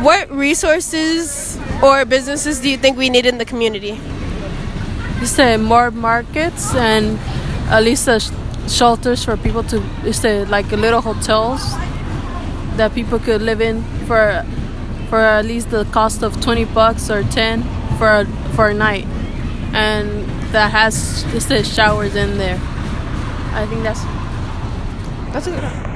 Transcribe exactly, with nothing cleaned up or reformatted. What resources or businesses do you think we need in the community? You say more markets and at least uh, sh- shelters for people to, you say like little hotels that people could live in for for at least the cost of twenty bucks or ten for a, for a night, and that has, you say, showers in there. I think that's that's a good one.